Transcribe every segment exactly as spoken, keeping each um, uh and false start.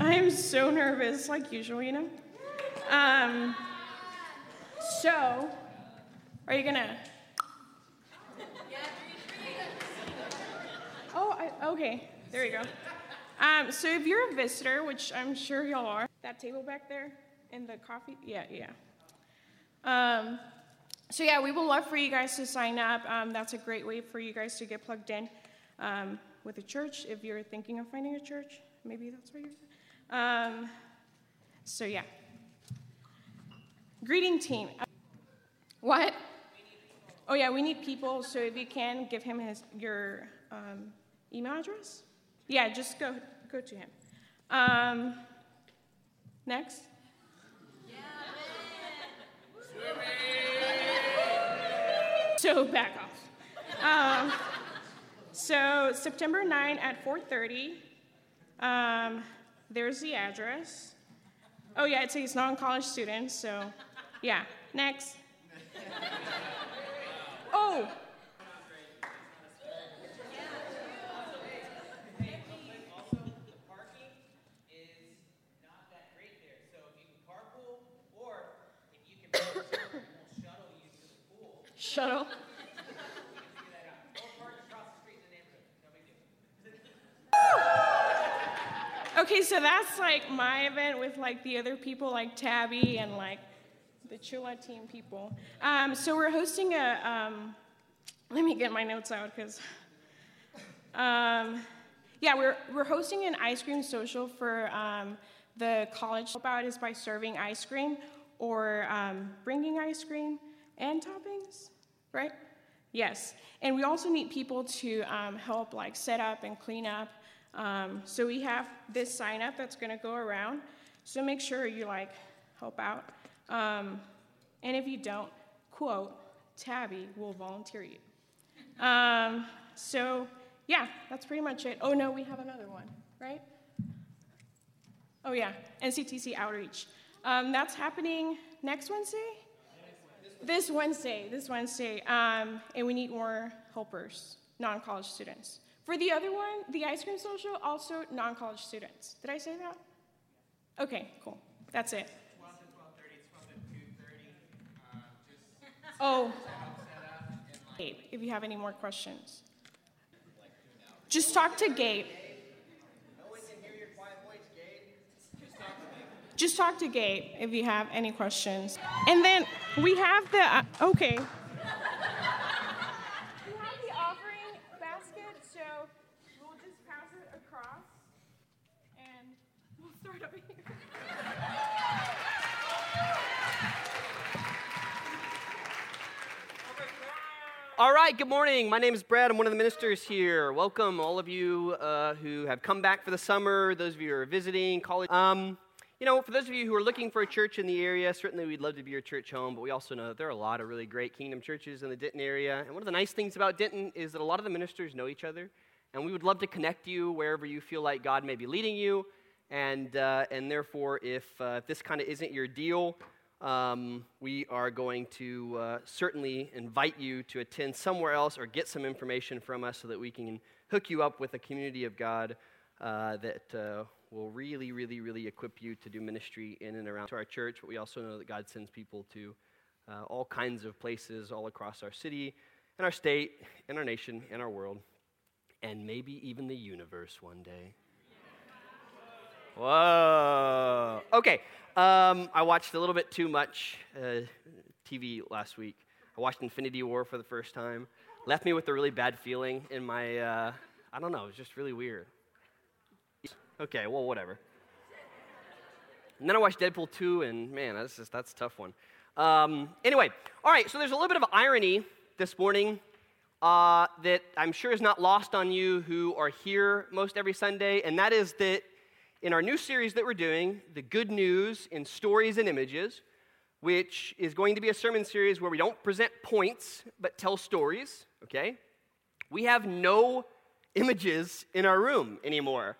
I'm so nervous, like usual, you know? Um, so, are you gonna? Oh, I, okay, there you go. Um, so if you're a visitor, which I'm sure y'all are, that table back there and the coffee, yeah, yeah. Um, so yeah, we would love for you guys to sign up. Um, that's a great way for you guys to get plugged in um, with a church. If you're thinking of finding a church, maybe that's where you're. Um, so yeah. Greeting team. What? Oh yeah, we need people. So if you can, give him his your um, email address. Yeah, just go go to him. Um, next. Yeah. So back off. Um, so September ninth at four thirty. Um, there's the address. Oh yeah, it says non-college students. So yeah, next. Oh. Shuttle. Okay, so that's like my event with like the other people, like Tabby and like the Chula team people. Um, so we're hosting a. Um, let me get my notes out because. Um, yeah, we're we're hosting an ice cream social for um, the college. Help out is by serving ice cream or um, bringing ice cream and toppings. Right? Yes. And we also need people to um, help, like, set up and clean up. Um, so we have this sign-up that's going to go around. So make sure you, like, help out. Um, and if you don't, quote, Tabby will volunteer you. Um, so, yeah, that's pretty much it. Oh, no, we have another one, right? Oh, yeah, N C T C Outreach. Um, that's happening next Wednesday? This Wednesday, this Wednesday, um, and we need more helpers, non-college students. For the other one, the ice cream social, also non-college students. Did I say that? Okay, cool. That's it. twelve to twelve thirty, twelve to two thirty. Um, just oh. Gabe, if you have any more questions. Just talk to Gabe. No one can hear your quiet voice, Gabe. Just talk to Gabe. Just talk to Gabe if you have any questions. And then we have the, uh, okay. We have the offering basket, so we'll just pass it across, and we'll start over here. All right, good morning. My name is Brad. I'm one of the ministers here. Welcome, all of you uh, who have come back for the summer, those of you who are visiting, college. Um, You know, for those of you who are looking for a church in the area, certainly we'd love to be your church home, but we also know that there are a lot of really great kingdom churches in the Denton area. And one of the nice things about Denton is that a lot of the ministers know each other, and we would love to connect you wherever you feel like God may be leading you. And uh, and therefore, if uh, if this kind of isn't your deal, um, we are going to uh, certainly invite you to attend somewhere else or get some information from us so that we can hook you up with a community of God uh, that... Uh, will really, really, really equip you to do ministry in and around to our church. But we also know that God sends people to uh, all kinds of places all across our city and our state and our nation and our world and maybe even the universe one day. Whoa. Okay. Um, I watched a little bit too much uh, T V last week. I watched Infinity War for the first time. Left me with a really bad feeling in my, uh, I don't know, it was just really weird. Okay, well, whatever. And then I watched Deadpool two, and man, that's just, that's a tough one. Um, anyway, all right, so there's a little bit of irony this morning uh, that I'm sure is not lost on you who are here most every Sunday, and that is that in our new series that we're doing, The Good News in Stories and Images, which is going to be a sermon series where we don't present points but tell stories, okay? We have no images in our room anymore.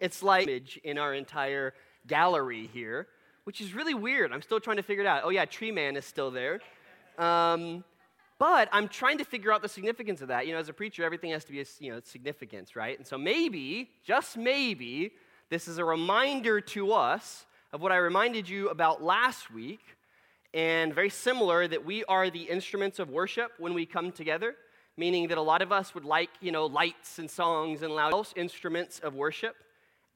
It's like image in our entire gallery here, which is really weird. I'm still trying to figure it out. Oh, yeah, Tree Man is still there. Um, but I'm trying to figure out the significance of that. You know, as a preacher, everything has to be, you know, significance, right? And so maybe, just maybe, This is a reminder to us of what I reminded you about last week, and very similar, that we are the instruments of worship when we come together, meaning that a lot of us would like, you know, lights and songs and loud instruments of worship.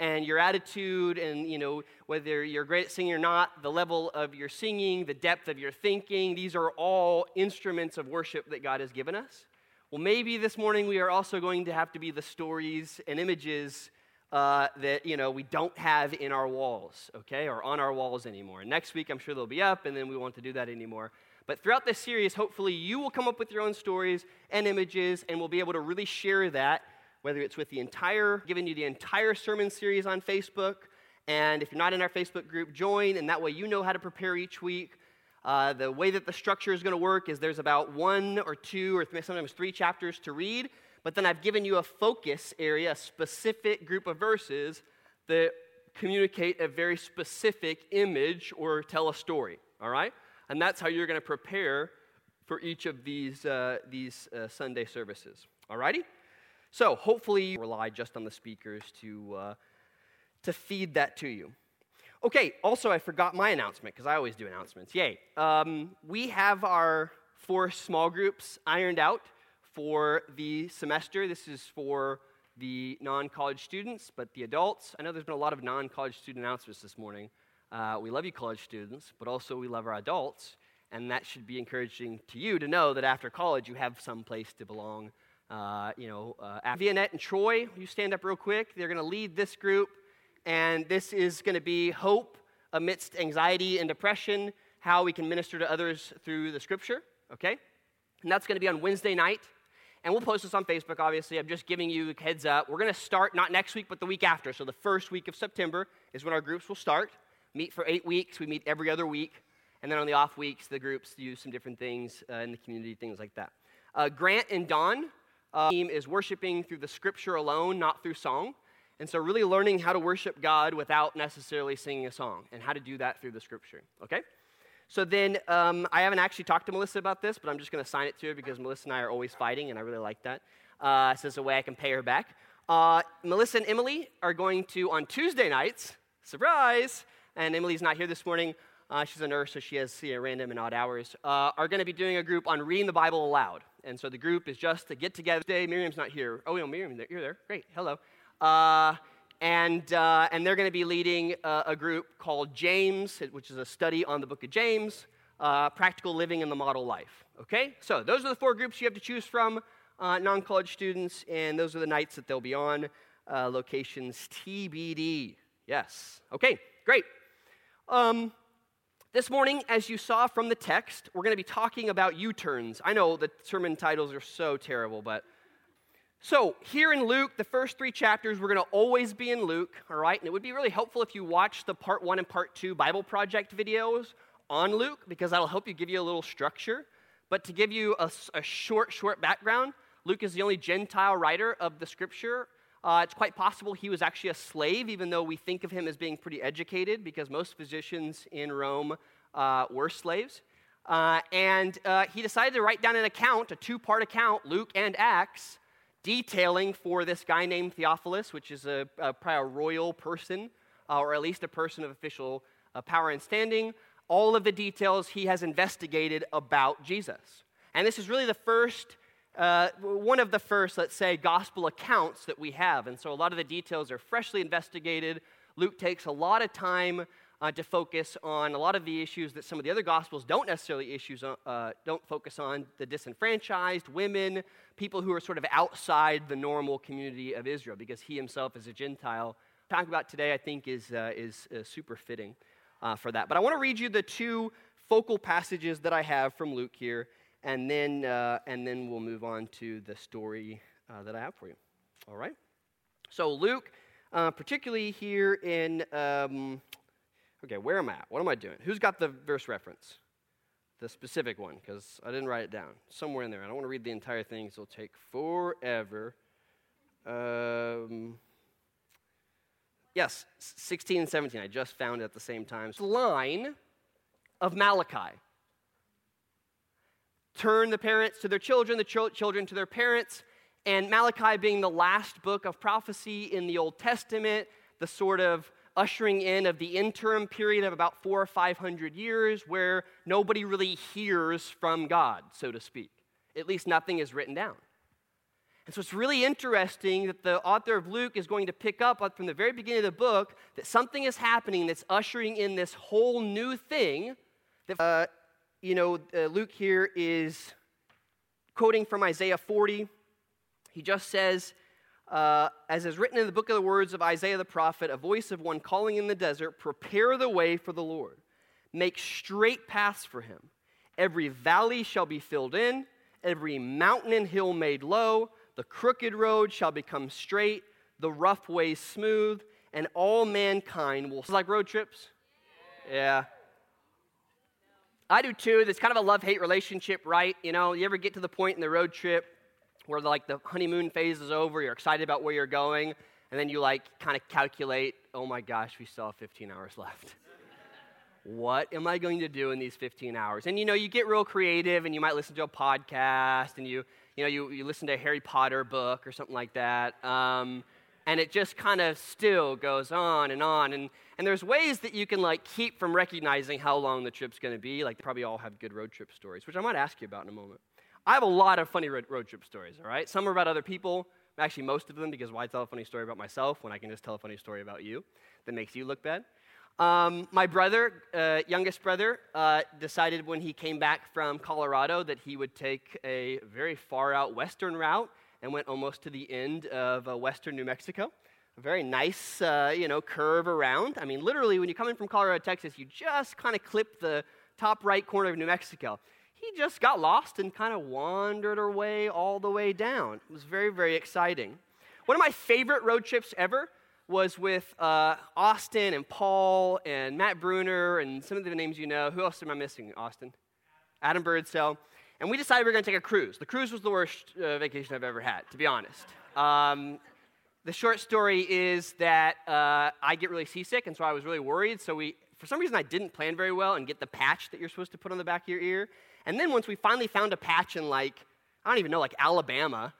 And your attitude and, you know, whether you're great at singing or not, the level of your singing, the depth of your thinking, these are all instruments of worship that God has given us. Well, maybe this morning we are also going to have to be the stories and images uh, that, you know, we don't have in our walls, okay, or on our walls anymore. And next week, I'm sure they'll be up, and then we won't have to do that anymore. But throughout this series, hopefully you will come up with your own stories and images, and we'll be able to really share that, whether it's with the entire, giving you the entire sermon series on Facebook. And if you're not in our Facebook group, join, and that way you know how to prepare each week. Uh, the way that the structure is going to work is there's about one or two or th- sometimes three chapters to read, but then I've given you a focus area, a specific group of verses that communicate a very specific image or tell a story, all right? And that's how you're going to prepare for each of these, uh, these uh, Sunday services, all righty? So hopefully you rely just on the speakers to uh, to feed that to you. Okay, also I forgot my announcement because I always do announcements. Yay. Um, we have our four small groups ironed out for the semester. This is for the non-college students, but the adults. I know there's been a lot of non-college student announcements this morning. Uh, we love you college students, but also we love our adults, and that should be encouraging to you to know that after college you have some place to belong. Uh, you know, uh, Vianette and Troy, you stand up real quick. They're going to lead this group, and this is going to be Hope Amidst Anxiety and Depression, how we can minister to others through the Scripture, okay? And that's going to be on Wednesday night, and we'll post this on Facebook, obviously. I'm just giving you a heads up. We're going to start not next week, but the week after, so the first week of September is when our groups will start, meet for eight weeks. We meet every other week, and then on the off weeks, the groups do some different things uh, in the community, things like that. Uh, Grant and Don. Uh, team is worshiping through the Scripture alone, not through song. And so really learning how to worship God without necessarily singing a song and how to do that through the Scripture, okay? So then um, I haven't actually talked to Melissa about this, but I'm just going to sign it to her because Melissa and I are always fighting, and I really like that. Uh, so it's a way I can pay her back. Uh, Melissa and Emily are going to, on Tuesday nights, surprise, and Emily's not here this morning. Uh, she's a nurse, so she has you know, random and odd hours, uh, are going to be doing a group on reading the Bible aloud. And so the group is just to get together today. Miriam's not here. Oh, yeah, Miriam, you're there. Great. Hello. Uh, and uh, and they're going to be leading a, a group called James, which is a study on the book of James, uh, Practical Living in the Model Life. Okay? So those are the four groups you have to choose from, uh, non-college students, and those are the nights that they'll be on, uh, locations T B D. Yes. Okay, great. Um... This morning, as you saw from the text, we're going to be talking about U-turns. I know the sermon titles are so terrible, but... So, here in Luke, the first three chapters, we're going to always be in Luke, all right? And it would be really helpful if you watch the Part one and Part two Bible Project videos on Luke, because that'll help you give you a little structure. But to give you a, a short, short background, Luke is the only Gentile writer of the Scripture. Uh, it's quite possible he was actually a slave, even though we think of him as being pretty educated, because most physicians in Rome uh, were slaves. Uh, and uh, he decided to write down an account, a two-part account, Luke and Acts, detailing for this guy named Theophilus, which is a, a probably a royal person, uh, or at least a person of official uh, power and standing, all of the details he has investigated about Jesus. And this is really the first... Uh, one of the first, let's say, gospel accounts that we have. And so a lot of the details are freshly investigated. Luke takes a lot of time uh, to focus on a lot of the issues that some of the other gospels don't necessarily issues on, uh, don't focus on, the disenfranchised, women, people who are sort of outside the normal community of Israel, because he himself is a Gentile. Talking about today, I think, is, uh, is uh, super fitting uh, for that. But I want to read you the two focal passages that I have from Luke here. And then uh, and then we'll move on to the story uh, that I have for you. All right? So Luke, uh, particularly here in, um, okay, where am I at? What am I doing? Who's got the verse reference? The specific one, because I didn't write it down. Somewhere in there. I don't want to read the entire thing, so it'll take forever. Um, yes, sixteen and seventeen. I just found it at the same time. It's the line of Malachi. Turn the parents to their children, the ch- children to their parents, and Malachi being the last book of prophecy in the Old Testament, the sort of ushering in of the interim period of about four or five hundred years where nobody really hears from God, so to speak. At least nothing is written down. And so it's really interesting that the author of Luke is going to pick up from the very beginning of the book that something is happening that's ushering in this whole new thing that, uh, you know, uh, Luke here is quoting from Isaiah forty. He just says, uh, as is written in the book of the words of Isaiah the prophet, a voice of one calling in the desert, prepare the way for the Lord. Make straight paths for him. Every valley shall be filled in, every mountain and hill made low. The crooked road shall become straight, the rough way smooth, and all mankind will... Like road trips? Yeah. yeah. I do too. It's kind of a love-hate relationship, right? You know, you ever get to the point in the road trip where like the honeymoon phase is over, you're excited about where you're going, and then you like kind of calculate, oh my gosh, we still have fifteen hours left. What am I going to do in these fifteen hours? And you know, you get real creative and you might listen to a podcast and you... You know, you, you listen to a Harry Potter book or something like that, um, and it just kind of still goes on and on. And, and there's ways that you can, like, keep from recognizing how long the trip's going to be. Like, they probably all have good road trip stories, which I might ask you about in a moment. I have a lot of funny road, road trip stories, all right? Some are about other people. Actually, most of them, because why tell a funny story about myself when I can just tell a funny story about you that makes you look bad? Um, my brother, uh, youngest brother, uh, decided when he came back from Colorado that he would take a very far out western route and went almost to the end of uh, western New Mexico. A very nice, uh, you know, curve around. I mean, literally, when you come in from Colorado, Texas, you just kind of clip the top right corner of New Mexico. He just got lost and kind of wandered our way all the way down. It was very, very exciting. One of my favorite road trips ever was with uh, Austin and Paul and Matt Bruner and some of the names you know. Who else am I missing, Austin? Adam Birdsell. And we decided we were going to take a cruise. The cruise was the worst uh, vacation I've ever had, to be honest. Um, the short story is that uh, I get really seasick, and so I was really worried. So we, for some reason, I didn't plan very well and get the patch that you're supposed to put on the back of your ear. And then once we finally found a patch in, like, I don't even know, like Alabama,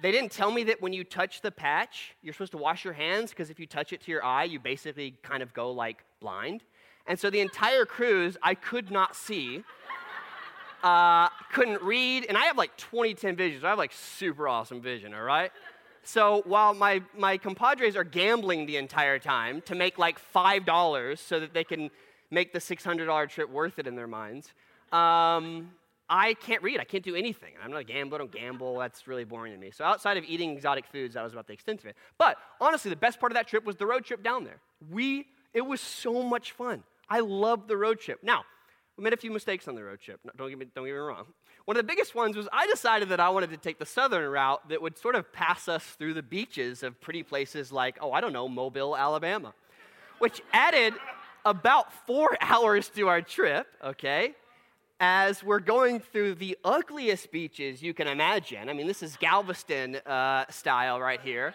they didn't tell me that when you touch the patch, you're supposed to wash your hands, because if you touch it to your eye, you basically kind of go, like, blind. And so the entire cruise, I could not see, uh, couldn't read, and I have, like, twenty ten vision. So I have, like, super awesome vision, all right? So while my, my compadres are gambling the entire time to make, like, five dollars so that they can make the six hundred dollars trip worth it in their minds, um... I can't read. I can't do anything. I'm not a gambler. I don't gamble. That's really boring to me. So outside of eating exotic foods, that was about the extent of it. But honestly, the best part of that trip was the road trip down there. We, it was so much fun. I loved the road trip. Now, we made a few mistakes on the road trip. Don't get me, don't get me wrong. One of the biggest ones was I decided that I wanted to take the southern route that would sort of pass us through the beaches of pretty places like, oh, I don't know, Mobile, Alabama, which added about four hours to our trip, okay? As we're going through the ugliest beaches you can imagine. I mean, this is Galveston uh, style right here.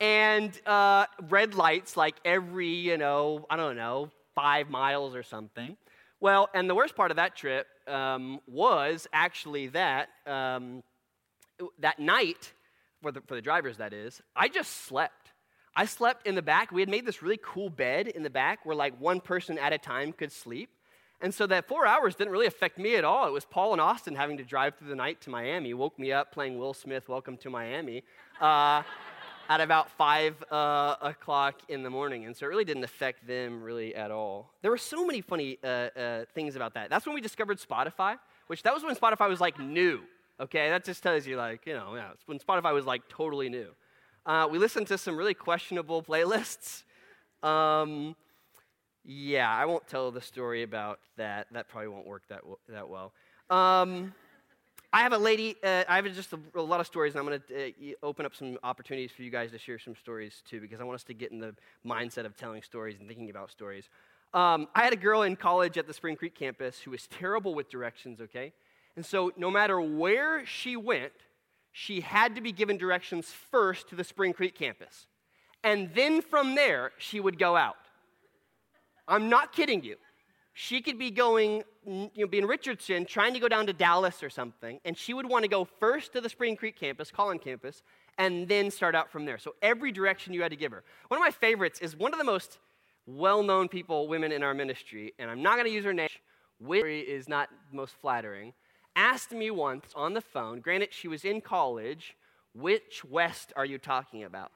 And uh, red lights like every, you know, I don't know, five miles or something. Well, and the worst part of that trip um, was actually that, um, that night, for the, for the drivers that is, I just slept. I slept in the back. We had made this really cool bed in the back where like one person at a time could sleep. And so that four hours didn't really affect me at all. It was Paul and Austin having to drive through the night to Miami. Woke me up playing Will Smith, Welcome to Miami, uh, at about five uh, o'clock in the morning. And so it really didn't affect them really at all. There were so many funny uh, uh, things about that. That's when we discovered Spotify, which that was when Spotify was like new, okay? That just tells you like, you know, yeah, it's when Spotify was like totally new. Uh, we listened to some really questionable playlists. Um... Yeah, I won't tell the story about that. That probably won't work that w- that well. Um, I have a lady, uh, I have just a, a lot of stories, and I'm going to uh, open up some opportunities for you guys to share some stories, too, because I want us to get in the mindset of telling stories and thinking about stories. Um, I had a girl in college at the Spring Creek campus who was terrible with directions, okay? And so no matter where she went, she had to be given directions first to the Spring Creek campus. And then from there, she would go out. I'm not kidding you. She could be going, you know, being Richardson, trying to go down to Dallas or something, and she would want to go first to the Spring Creek campus, Collin campus, and then start out from there. So every direction you had to give her. One of my favorites is one of the most well-known people, women in our ministry, and I'm not going to use her name, which is not the most flattering, asked me once on the phone, granted she was in college, which West are you talking about?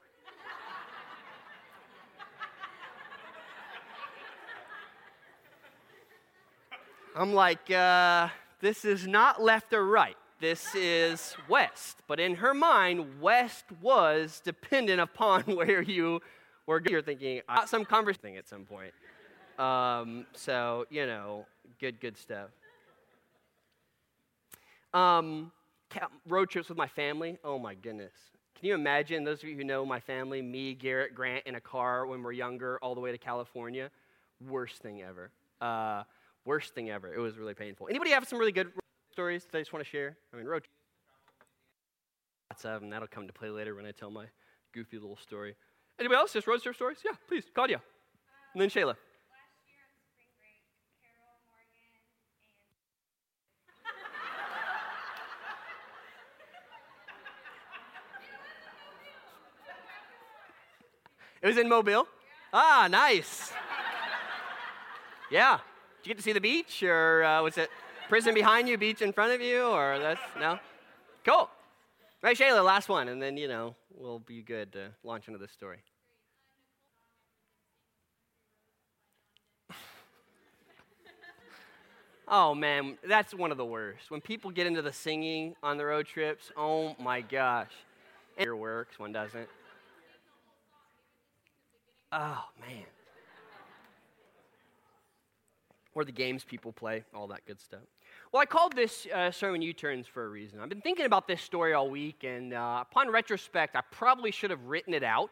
I'm like, uh, this is not left or right. This is West. But in her mind, West was dependent upon where you were going. You're thinking, I got some conversation at some point. Um, so, you know, good, good stuff. Um, road trips with my family. Oh, my goodness. Can you imagine, those of you who know my family, me, Garrett, Grant, in a car when we're younger, all the way to California? Worst thing ever. Uh, worst thing ever. It was really painful. Anybody have some really good stories that I just want to share? I mean, road trips. Lots of them. That'll come to play later when I tell my goofy little story. Anybody else? Just road trip stories? Yeah, please. Claudia. Um, and then Shayla. Last year on spring break, Carol, Morgan, and... It was in Mobile? Yeah. Ah, nice. Yeah. Did you get to see the beach, or uh, was it prison behind you, beach in front of you, or that's, no? Cool. Right, Shayla, last one, and then, you know, we'll be good to launch into this story. Oh, man, that's one of the worst. When people get into the singing on the road trips, oh, my gosh. It works, one doesn't. Oh, man. Or the games people play, all that good stuff. Well, I called this uh, sermon U-Turns for a reason. I've been thinking about this story all week, and uh, upon retrospect, I probably should have written it out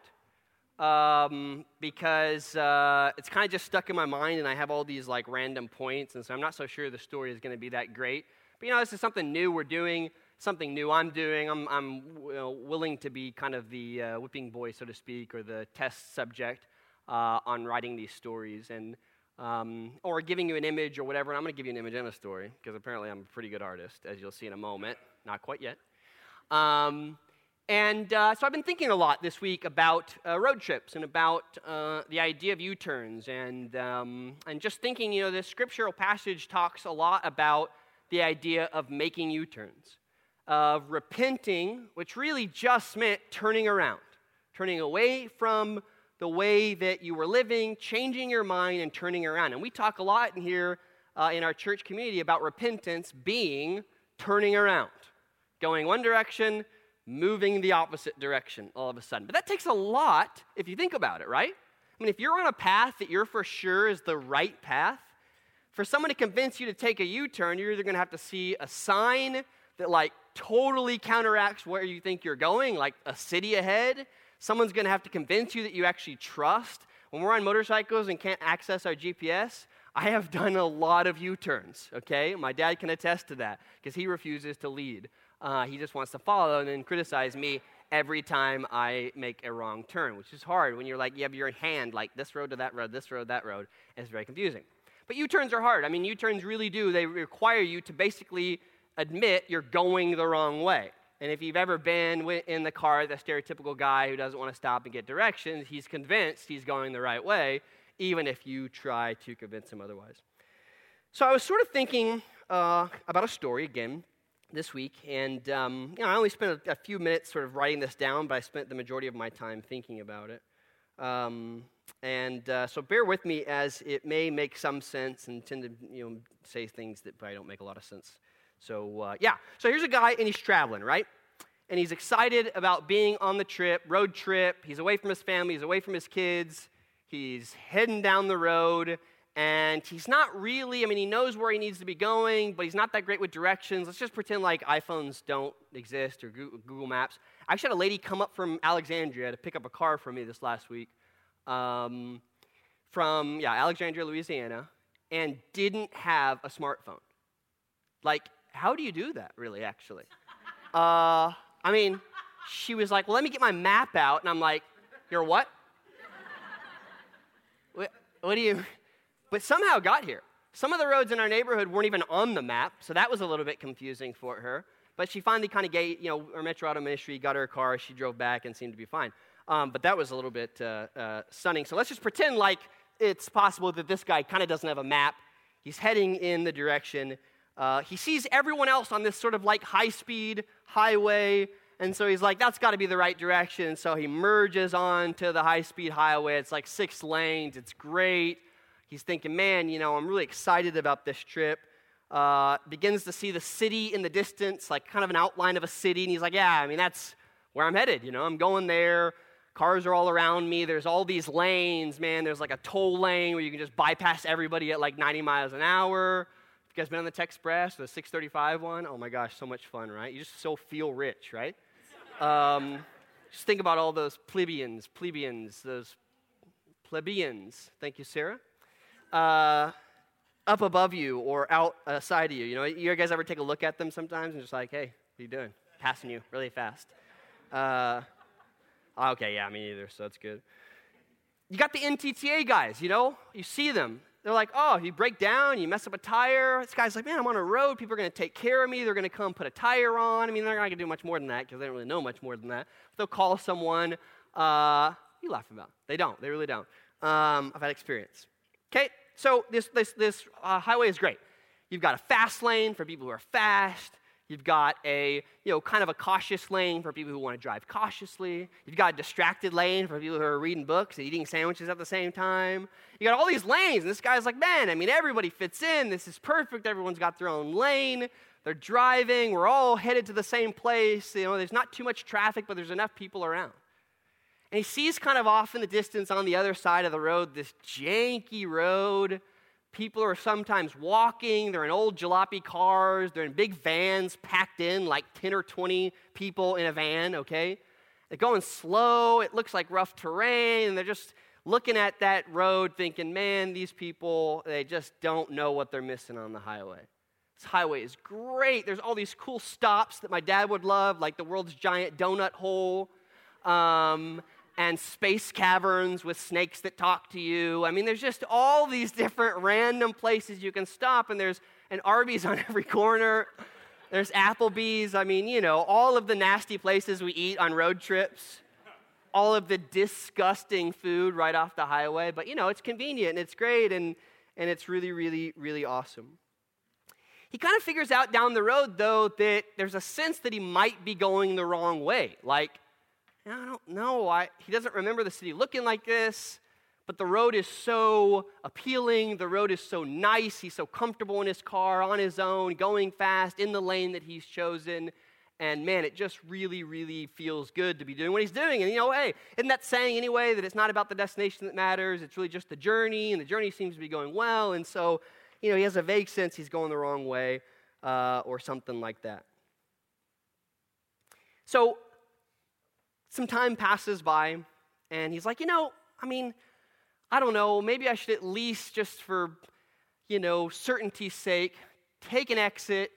um, because uh, it's kind of just stuck in my mind, and I have all these like random points, and so I'm not so sure the story is going to be that great. But you know, this is something new we're doing, something new I'm doing. I'm, I'm you know, willing to be kind of the uh, whipping boy, so to speak, or the test subject uh, on writing these stories, and Um, or giving you an image or whatever. And I'm going to give you an image and a story because apparently I'm a pretty good artist, as you'll see in a moment. Not quite yet. Um, and uh, so I've been thinking a lot this week about uh, road trips and about uh, the idea of U-turns and um, and just thinking, you know, this scriptural passage talks a lot about the idea of making U-turns, of repenting, which really just meant turning around, turning away from the way that you were living, changing your mind, and turning around. And we talk a lot in here uh, in our church community about repentance being turning around, going one direction, moving the opposite direction all of a sudden. But that takes a lot if you think about it, right? I mean, if you're on a path that you're for sure is the right path, for someone to convince you to take a U-turn, you're either going to have to see a sign that, like, totally counteracts where you think you're going, like a city ahead. Someone's going to have to convince you that you actually trust. When we're on motorcycles and can't access our G P S, I have done a lot of U-turns, okay? My dad can attest to that because he refuses to lead. Uh, he just wants to follow and then criticize me every time I make a wrong turn, which is hard when you're like, you have your hand like this road to that road, this road, that road. It's very confusing. But U-turns are hard. I mean, U-turns really do. They require you to basically admit you're going the wrong way. And if you've ever been in the car, the stereotypical guy who doesn't want to stop and get directions, he's convinced he's going the right way, even if you try to convince him otherwise. So I was sort of thinking uh, about a story again this week, and um, you know, I only spent a, a few minutes sort of writing this down, but I spent the majority of my time thinking about it. Um, and uh, so bear with me as it may make some sense and tend to you know say things that probably don't make a lot of sense. So, uh, yeah. So here's a guy, and he's traveling, right? And he's excited about being on the trip, road trip. He's away from his family. He's away from his kids. He's heading down the road, and he's not really, I mean, he knows where he needs to be going, but he's not that great with directions. Let's just pretend like iPhones don't exist or Google Maps. I actually had a lady come up from Alexandria to pick up a car for me this last week um, from, yeah, Alexandria, Louisiana, and didn't have a smartphone. Like, how do you do that, really, actually? Uh, I mean, she was like, well, let me get my map out. And I'm like, you're what? what? What do you? But somehow got here. Some of the roads in our neighborhood weren't even on the map, so that was a little bit confusing for her. But she finally kind of gave, you know, her Metro Auto Ministry got her a car. She drove back and seemed to be fine. Um, but that was a little bit uh, uh, stunning. So let's just pretend like it's possible that this guy kind of doesn't have a map. He's heading in the direction. Uh, he sees everyone else on this sort of like high-speed highway. And so he's like, that's got to be the right direction. So he merges onto the high-speed highway. It's like six lanes. It's great. He's thinking, man, you know, I'm really excited about this trip. Uh, begins to see the city in the distance, like kind of an outline of a city. And he's like, yeah, I mean, that's where I'm headed. You know, I'm going there. Cars are all around me. There's all these lanes, man. There's like a toll lane where you can just bypass everybody at like ninety miles an hour. If you guys been on the Tech Express, the six thirty-five one, oh my gosh, so much fun, right? You just so feel rich, right? Um, just think about all those plebeians, plebeians, those plebeians. Thank you, Sarah. Uh, up above you or outside uh, of you. You know, you guys ever take a look at them sometimes and just like, hey, what are you doing? Passing you really fast. Uh, okay, yeah, me either, so that's good. You got the N T T A guys, you know? You see them. They're like, oh, you break down, you mess up a tire. This guy's like, man, I'm on a road. People are going to take care of me. They're going to come put a tire on. I mean, they're not going to do much more than that because they don't really know much more than that. They'll call someone. Uh, you laughing about? They don't. They really don't. Um, I've had experience. Okay, so this this this uh, highway is great. You've got a fast lane for people who are fast. You've got a, you know, kind of a cautious lane for people who want to drive cautiously. You've got a distracted lane for people who are reading books and eating sandwiches at the same time. You got all these lanes, and this guy's like, man, I mean, everybody fits in. This is perfect. Everyone's got their own lane. They're driving. We're all headed to the same place. You know, there's not too much traffic, but there's enough people around. And he sees kind of off in the distance on the other side of the road, this janky road. People are sometimes walking. They're in old jalopy cars. They're in big vans packed in, like ten or twenty people in a van, okay? They're going slow. It looks like rough terrain. And they're just looking at that road thinking, man, these people, they just don't know what they're missing on the highway. This highway is great. There's all these cool stops that my dad would love, like the world's giant donut hole. Um... and space caverns with snakes that talk to you. I mean, there's just all these different random places you can stop, and there's an Arby's on every corner. There's Applebee's. I mean, you know, all of the nasty places we eat on road trips, all of the disgusting food right off the highway. But, you know, it's convenient, and it's great, and, and it's really, really, really awesome. He kind of figures out down the road, though, that there's a sense that he might be going the wrong way. Like, I don't know. I, he doesn't remember the city looking like this, but the road is so appealing. The road is so nice. He's so comfortable in his car, on his own, going fast, in the lane that he's chosen. And, man, it just really, really feels good to be doing what he's doing. And, you know, hey, isn't that saying anyway that it's not about the destination that matters? It's really just the journey, and the journey seems to be going well. And so, you know, he has a vague sense he's going the wrong way uh, or something like that. So, some time passes by, and he's like, you know, I mean, I don't know, maybe I should at least just for, you know, certainty's sake, take an exit,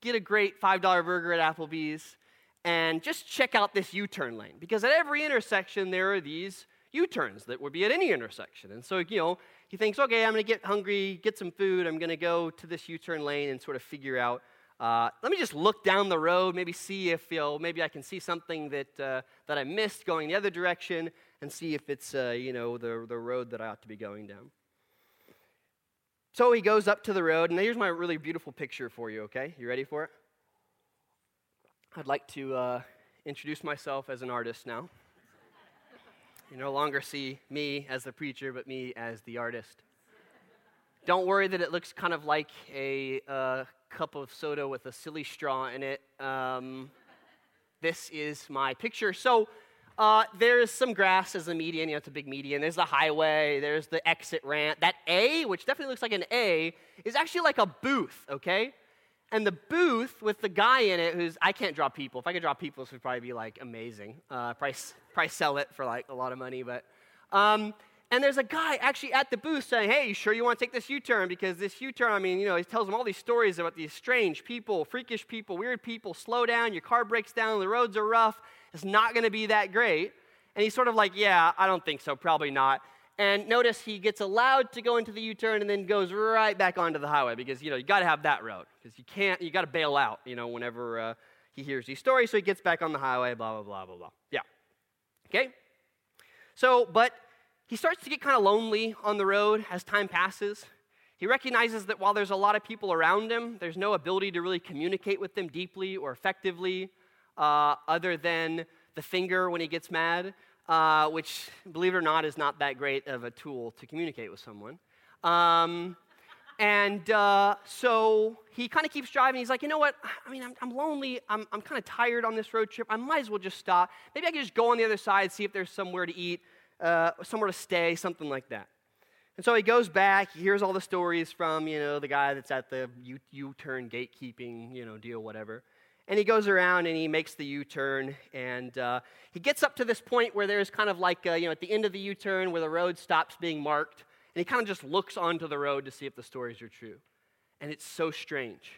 get a great five dollar burger at Applebee's, and just check out this U-turn lane. Because at every intersection, there are these U-turns that would be at any intersection. And so, you know, he thinks, okay, I'm going to get hungry, get some food, I'm going to go to this U-turn lane and sort of figure out, Uh, let me just look down the road, maybe see if, you know, maybe I can see something that uh, that I missed going the other direction and see if it's, uh, you know, the, the road that I ought to be going down. So he goes up to the road, and here's my really beautiful picture for you, okay? You ready for it? I'd like to uh, introduce myself as an artist now. You no longer see me as the preacher, but me as the artist. Don't worry that it looks kind of like a uh, cup of soda with a silly straw in it. Um, this is my picture. So uh, there's some grass as a median. You know, it's a big median. There's the highway. There's the exit ramp. That A, which definitely looks like an A, is actually like a booth, okay? And the booth with the guy in it who's, I can't draw people. If I could draw people, this would probably be, like, amazing. Uh, probably, probably sell it for, like, a lot of money, but... Um, And there's a guy actually at the booth saying, hey, you sure you want to take this U-turn? Because this U-turn, I mean, you know, he tells them all these stories about these strange people, freakish people, weird people, slow down, your car breaks down, the roads are rough, it's not going to be that great. And he's sort of like, yeah, I don't think so, probably not. And notice he gets allowed to go into the U-turn and then goes right back onto the highway because, you know, you got to have that road because you can't, you got to bail out, you know, whenever, uh, He hears these stories, so he gets back on the highway, blah, blah, blah, blah, blah. Yeah. Okay? So, but he starts to get kind of lonely on the road as time passes. He recognizes that while there's a lot of people around him, there's no ability to really communicate with them deeply or effectively uh, other than the finger when he gets mad, uh, which, believe it or not, is not that great of a tool to communicate with someone. Um, and uh, so he kind of keeps driving. He's like, you know what? I mean, I'm, I'm lonely. I'm, I'm kind of tired on this road trip. I might as well just stop. Maybe I can just go on the other side, see if there's somewhere to eat, uh, somewhere to stay, something like that. And so he goes back. He hears all the stories from, you know, the guy that's at the U- U-turn gatekeeping, you know, deal, whatever. And he goes around and he makes the U-turn, and uh, he gets up to this point where there's kind of like, uh, you know, at the end of the U-turn where the road stops being marked, and he kind of just looks onto the road to see if the stories are true. And it's so strange.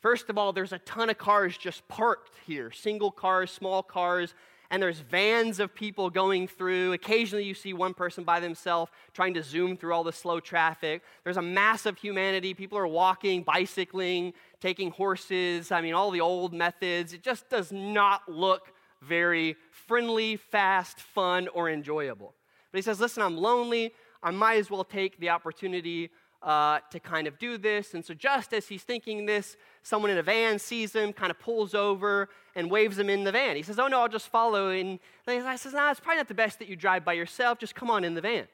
First of all, there's a ton of cars just parked here, single cars, small cars, and there's vans of people going through. Occasionally you see one person by themselves trying to zoom through all the slow traffic. There's a mass of humanity. People are walking, bicycling, taking horses, I mean, all the old methods. It just does not look very friendly, fast, fun, or enjoyable. But he says, listen, I'm lonely. I might as well take the opportunity uh, to kind of do this. And so just as he's thinking this, someone in a van sees him, kind of pulls over, and waves him in the van. He says, oh, no, I'll just follow. And I says, nah, it's probably not the best that you drive by yourself. Just come on in the van.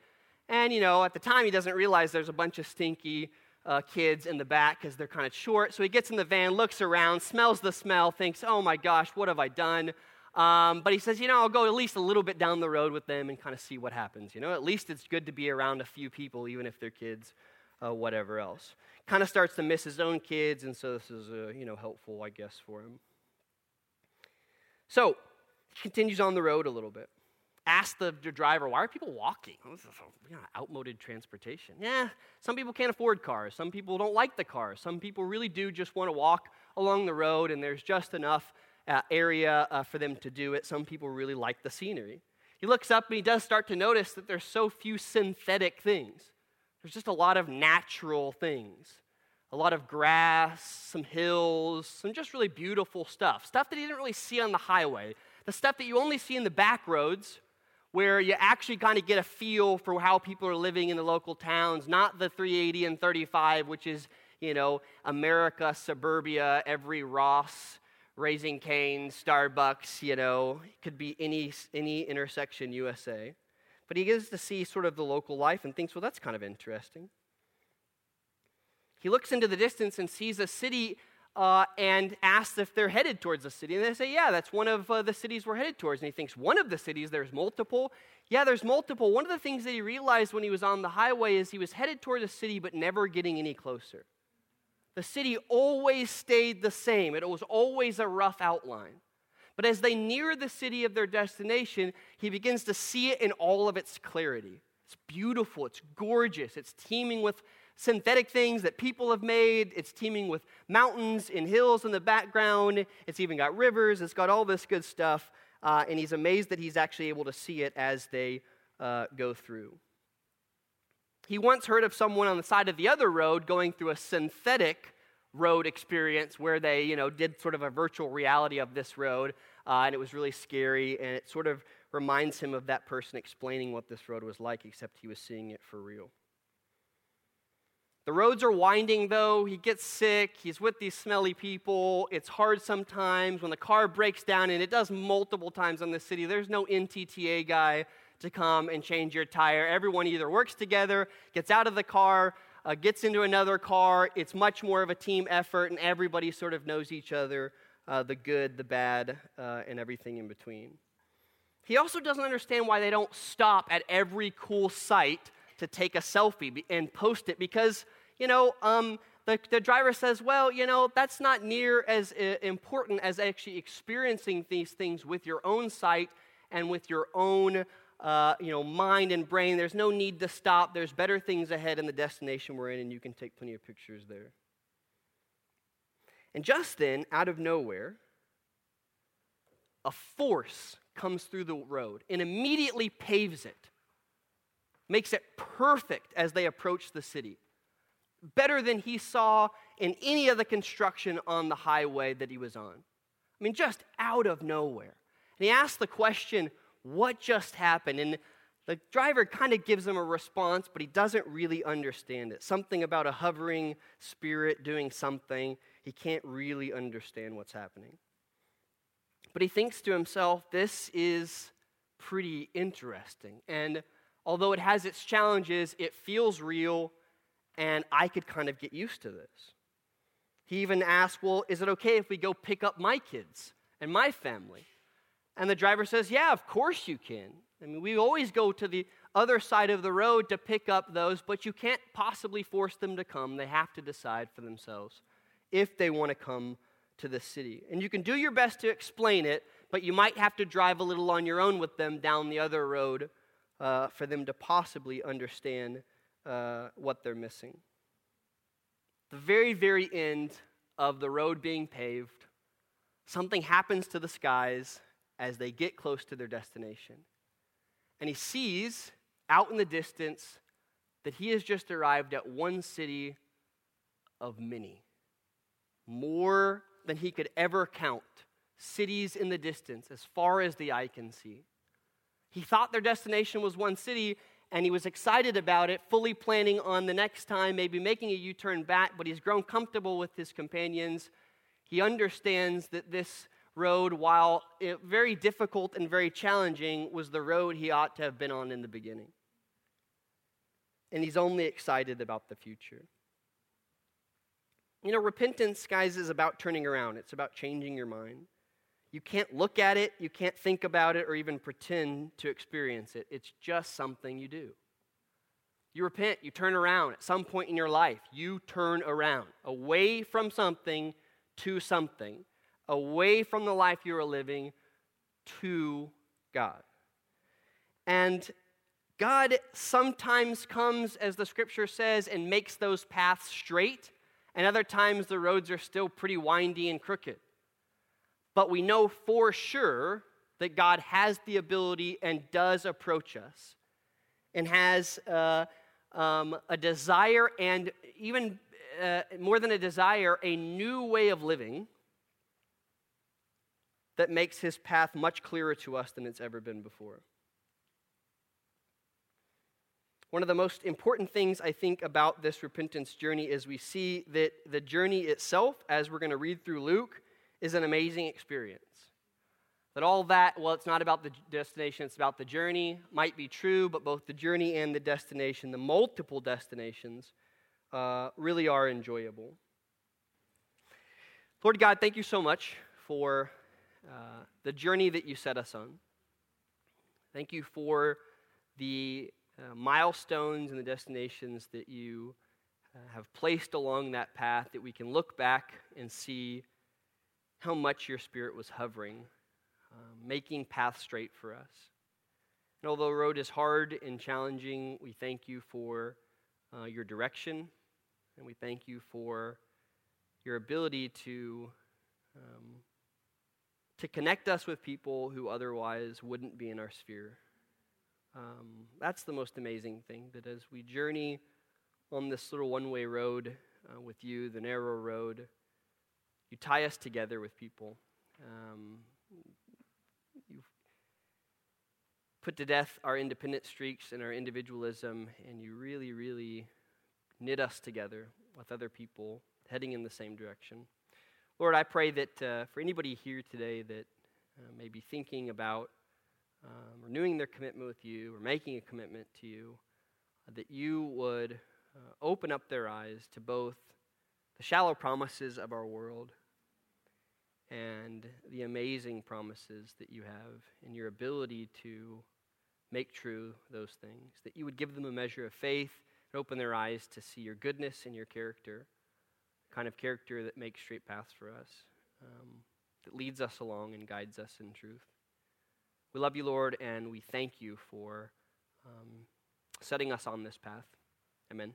And, you know, at the time, he doesn't realize there's a bunch of stinky Uh, kids in the back because they're kind of short. So he gets in the van, looks around, smells the smell, thinks, oh my gosh, what have I done? Um, but he says, you know, I'll go at least a little bit down the road with them and kind of see what happens. You know, at least it's good to be around a few people, even if they're kids, uh, whatever else. Kind of starts to miss his own kids, and so this is, uh, you know, helpful, I guess, for him. So he continues on the road a little bit. Ask the driver, why are people walking? Oh, this is a, you know, outmoded transportation. Yeah, some people can't afford cars. Some people don't like the cars. Some people really do just want to walk along the road, and there's just enough uh, area uh, for them to do it. Some people really like the scenery. He looks up, and he does start to notice that there's so few synthetic things. There's just a lot of natural things, a lot of grass, some hills, some just really beautiful stuff, stuff that he didn't really see on the highway, the stuff that you only see in the back roads, where you actually kind of get a feel for how people are living in the local towns, not the three eighty and thirty-five, which is, you know, America, suburbia, every Ross, Raising Cane's, Starbucks, you know, it could be any any intersection U S A. But he gets to see sort of the local life and thinks, well, that's kind of interesting. He looks into the distance and sees a city uh, and asks if they're headed towards the city. And they say, yeah, that's one of uh, the cities we're headed towards. And he thinks, one of the cities, there's multiple? Yeah, there's multiple. One of the things that he realized when he was on the highway is he was headed toward a city but never getting any closer. The city always stayed the same. It was always a rough outline. But as they near the city of their destination, he begins to see it in all of its clarity. It's beautiful. It's gorgeous. It's teeming with synthetic things that people have made. It's teeming with mountains and hills in the background. It's even got rivers. It's got all this good stuff. Uh, and he's amazed that he's actually able to see it as they uh, go through. He once heard of someone on the side of the other road going through a synthetic road experience where they, you know, did sort of a virtual reality of this road, uh, and it was really scary, and it sort of reminds him of that person explaining what this road was like, except he was seeing it for real. The roads are winding, though. He gets sick. He's with these smelly people. It's hard sometimes. When the car breaks down, and it does multiple times on this city, there's no N T T A guy to come and change your tire. Everyone either works together, gets out of the car, uh, gets into another car. It's much more of a team effort, and everybody sort of knows each other, uh, the good, the bad, uh, and everything in between. He also doesn't understand why they don't stop at every cool site to take a selfie and post it, because, you know, um, the, the driver says, well, you know, that's not near as uh, important as actually experiencing these things with your own sight and with your own, uh, you know, mind and brain. There's no need to stop. There's better things ahead in the destination we're in, and you can take plenty of pictures there. And just then, out of nowhere, a force comes through the road and immediately paves it, makes it perfect as they approach the city, better than he saw in any of the construction on the highway that he was on. I mean, just out of nowhere. And he asks the question, what just happened? And the driver kind of gives him a response, but he doesn't really understand it. Something about a hovering spirit doing something. He can't really understand what's happening. But he thinks to himself, this is pretty interesting. And although it has its challenges, it feels real, and I could kind of get used to this. He even asks, well, is it okay if we go pick up my kids and my family? And the driver says, yeah, of course you can. I mean, we always go to the other side of the road to pick up those, but you can't possibly force them to come. They have to decide for themselves if they want to come to the city. And you can do your best to explain it, but you might have to drive a little on your own with them down the other road uh, for them to possibly understand uh, what they're missing. The very, very end of the road being paved, something happens to the skies as they get close to their destination. And he sees out in the distance that he has just arrived at one city of many. More than he could ever count. Cities in the distance, as far as the eye can see. He thought their destination was one city, and he was excited about it, fully planning on the next time, maybe making a U-turn back, but he's grown comfortable with his companions. He understands that this road, while it very difficult and very challenging, was the road he ought to have been on in the beginning. And he's only excited about the future. You know, repentance, guys, is about turning around. It's about changing your mind. You can't look at it, you can't think about it, or even pretend to experience it. It's just something you do. You repent, you turn around. At some point in your life, you turn around, away from something to something. Away from the life you are living to God. And God sometimes comes, as the scripture says, and makes those paths straight, and other times the roads are still pretty windy and crooked. But we know for sure that God has the ability and does approach us, and has uh, um, a desire, and even uh, more than a desire, a new way of living that makes his path much clearer to us than it's ever been before. One of the most important things, I think, about this repentance journey is we see that the journey itself, as we're going to read through Luke, is an amazing experience. That all that, well, it's not about the destination, it's about the journey, might be true, but both the journey and the destination, the multiple destinations, uh, really are enjoyable. Lord God, thank you so much for Uh, the journey that you set us on. Thank you for the uh, milestones and the destinations that you uh, have placed along that path, that we can look back and see how much your Spirit was hovering, uh, making paths straight for us. And although the road is hard and challenging, we thank you for uh, your direction, and we thank you for your ability to um, to connect us with people who otherwise wouldn't be in our sphere. Um, that's the most amazing thing, that as we journey on this little one-way road uh, with you, the narrow road, you tie us together with people. Um, you've put to death our independent streaks and our individualism, and you really, really knit us together with other people heading in the same direction. Lord, I pray that uh, for anybody here today that uh, may be thinking about um, renewing their commitment with you or making a commitment to you, uh, that you would uh, open up their eyes to both the shallow promises of our world and the amazing promises that you have and your ability to make true those things, that you would give them a measure of faith and open their eyes to see your goodness and your character, kind of character that makes straight paths for us, um, that leads us along and guides us in truth. We love you, Lord, and we thank you for um, setting us on this path. Amen.